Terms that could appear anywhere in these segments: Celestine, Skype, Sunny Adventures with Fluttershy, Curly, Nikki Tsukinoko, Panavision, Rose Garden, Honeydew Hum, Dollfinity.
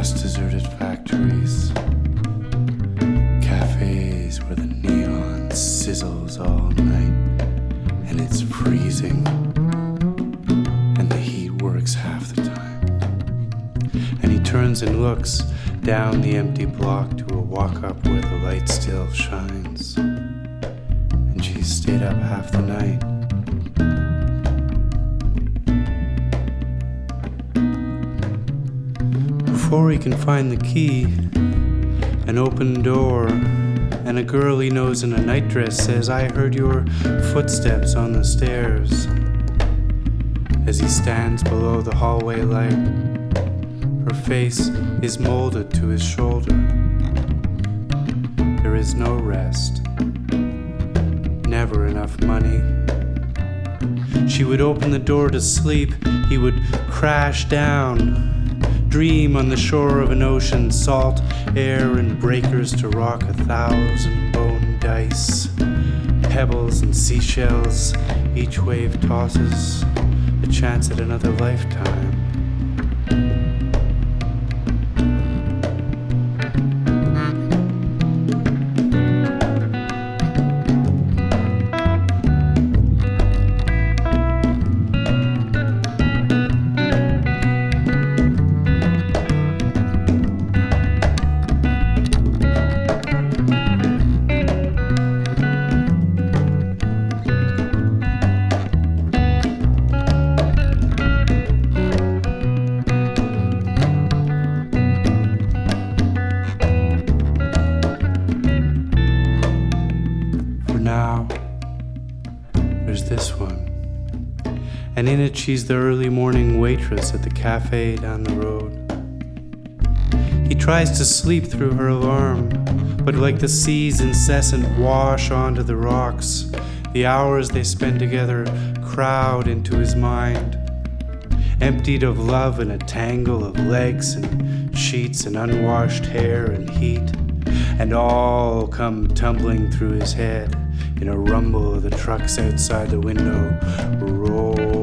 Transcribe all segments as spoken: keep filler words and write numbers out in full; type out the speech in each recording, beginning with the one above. past deserted factories, cafes where the neon sizzles all night and it's freezing and the heat works half the time. And he turns and looks down the empty block to a walk up where the light still shines. And she stayed up half the night. Before he can find the key, an open door, and a girl he knows in a nightdress says, "I heard your footsteps on the stairs." As he stands below the hallway light, her face is molded to his shoulder. There is no rest, never enough money. She would open the door to sleep, he would crash down. Dream on the shore of an ocean, salt, air, and breakers to rock a thousand bone dice. Pebbles and seashells, each wave tosses a chance at another lifetime. And in it, she's the early morning waitress at the cafe down the road. He tries to sleep through her alarm, but like the sea's incessant wash onto the rocks, the hours they spend together crowd into his mind, emptied of love in a tangle of legs and sheets and unwashed hair and heat, and all come tumbling through his head in a rumble of the trucks outside the window, roaring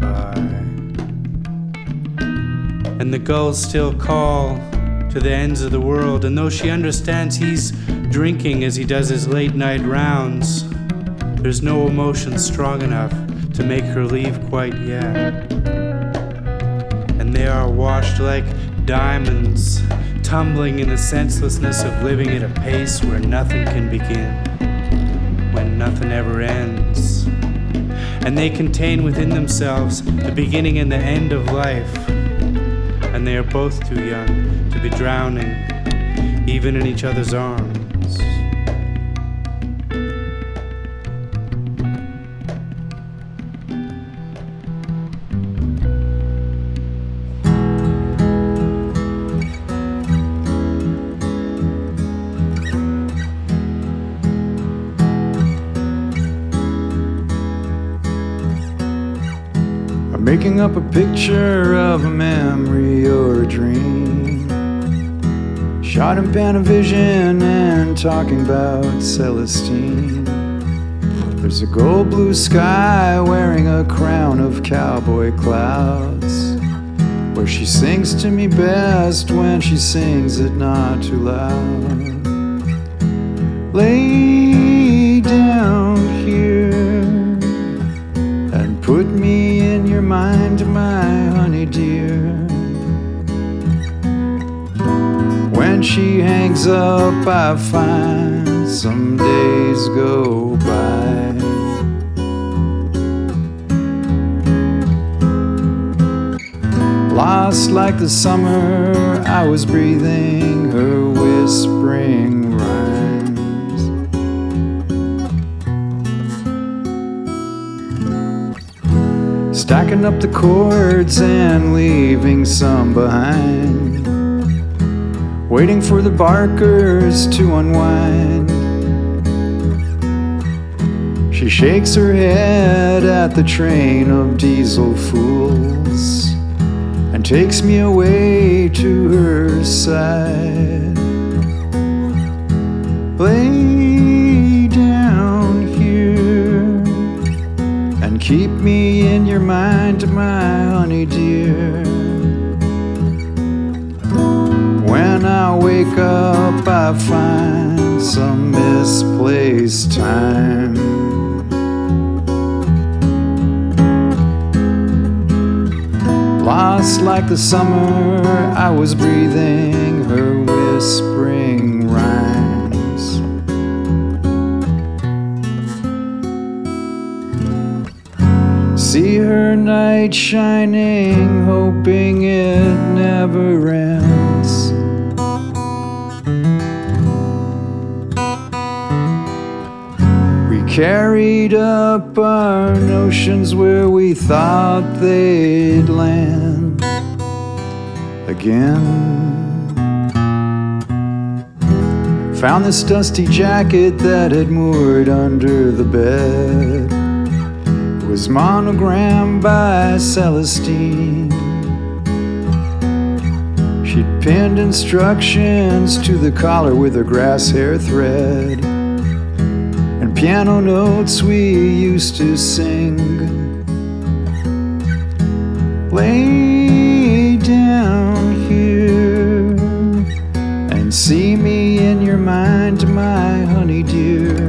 by. And the gulls still call to the ends of the world, and though she understands he's drinking as he does his late night rounds, there's no emotion strong enough to make her leave quite yet. And they are washed like diamonds, tumbling in the senselessness of living at a pace where nothing can begin, when nothing ever ends. And they contain within themselves the beginning and the end of life, and they are both too young to be drowning, even in each other's arms. Making up a picture of a memory or a dream, shot in Panavision and talking about Celestine. There's a gold blue sky wearing a crown of cowboy clouds, where she sings to me best when she sings it not too loud. Lay down here and put me in your mind, my honey dear. When she hangs up, I find some days go by. Lost like the summer, I was breathing her whispering rhyme. Stacking up the chords and leaving some behind, waiting for the barkers to unwind. She shakes her head at the train of diesel fools and takes me away to her side. Lay down here and keep me in your mind, my honey dear. wake up, I find some misplaced time. Lost like the summer, I was breathing her whispering rhymes. See her night shining, hoping it never ends. We carried up our notions where we thought they'd land again. Found this dusty jacket that had moored under the bed. Was monogrammed by Celestine. She'd pinned instructions to the collar with her grass hair thread, and piano notes we used to sing. Lay down here and see me in your mind, my honey dear.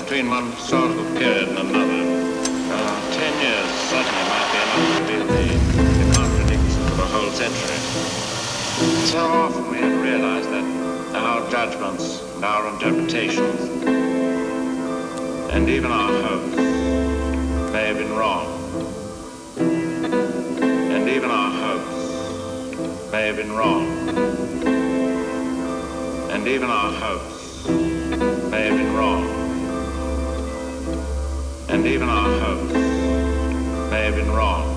Between one sorrowful period and another, uh, ten years certainly might be enough to be the, the contradiction of a whole century. So often we have realized that in our judgments and our interpretations, and even our hopes, may have been wrong. And even our hopes may have been wrong. And even our hopes may have been wrong. And even our hopes may have been wrong.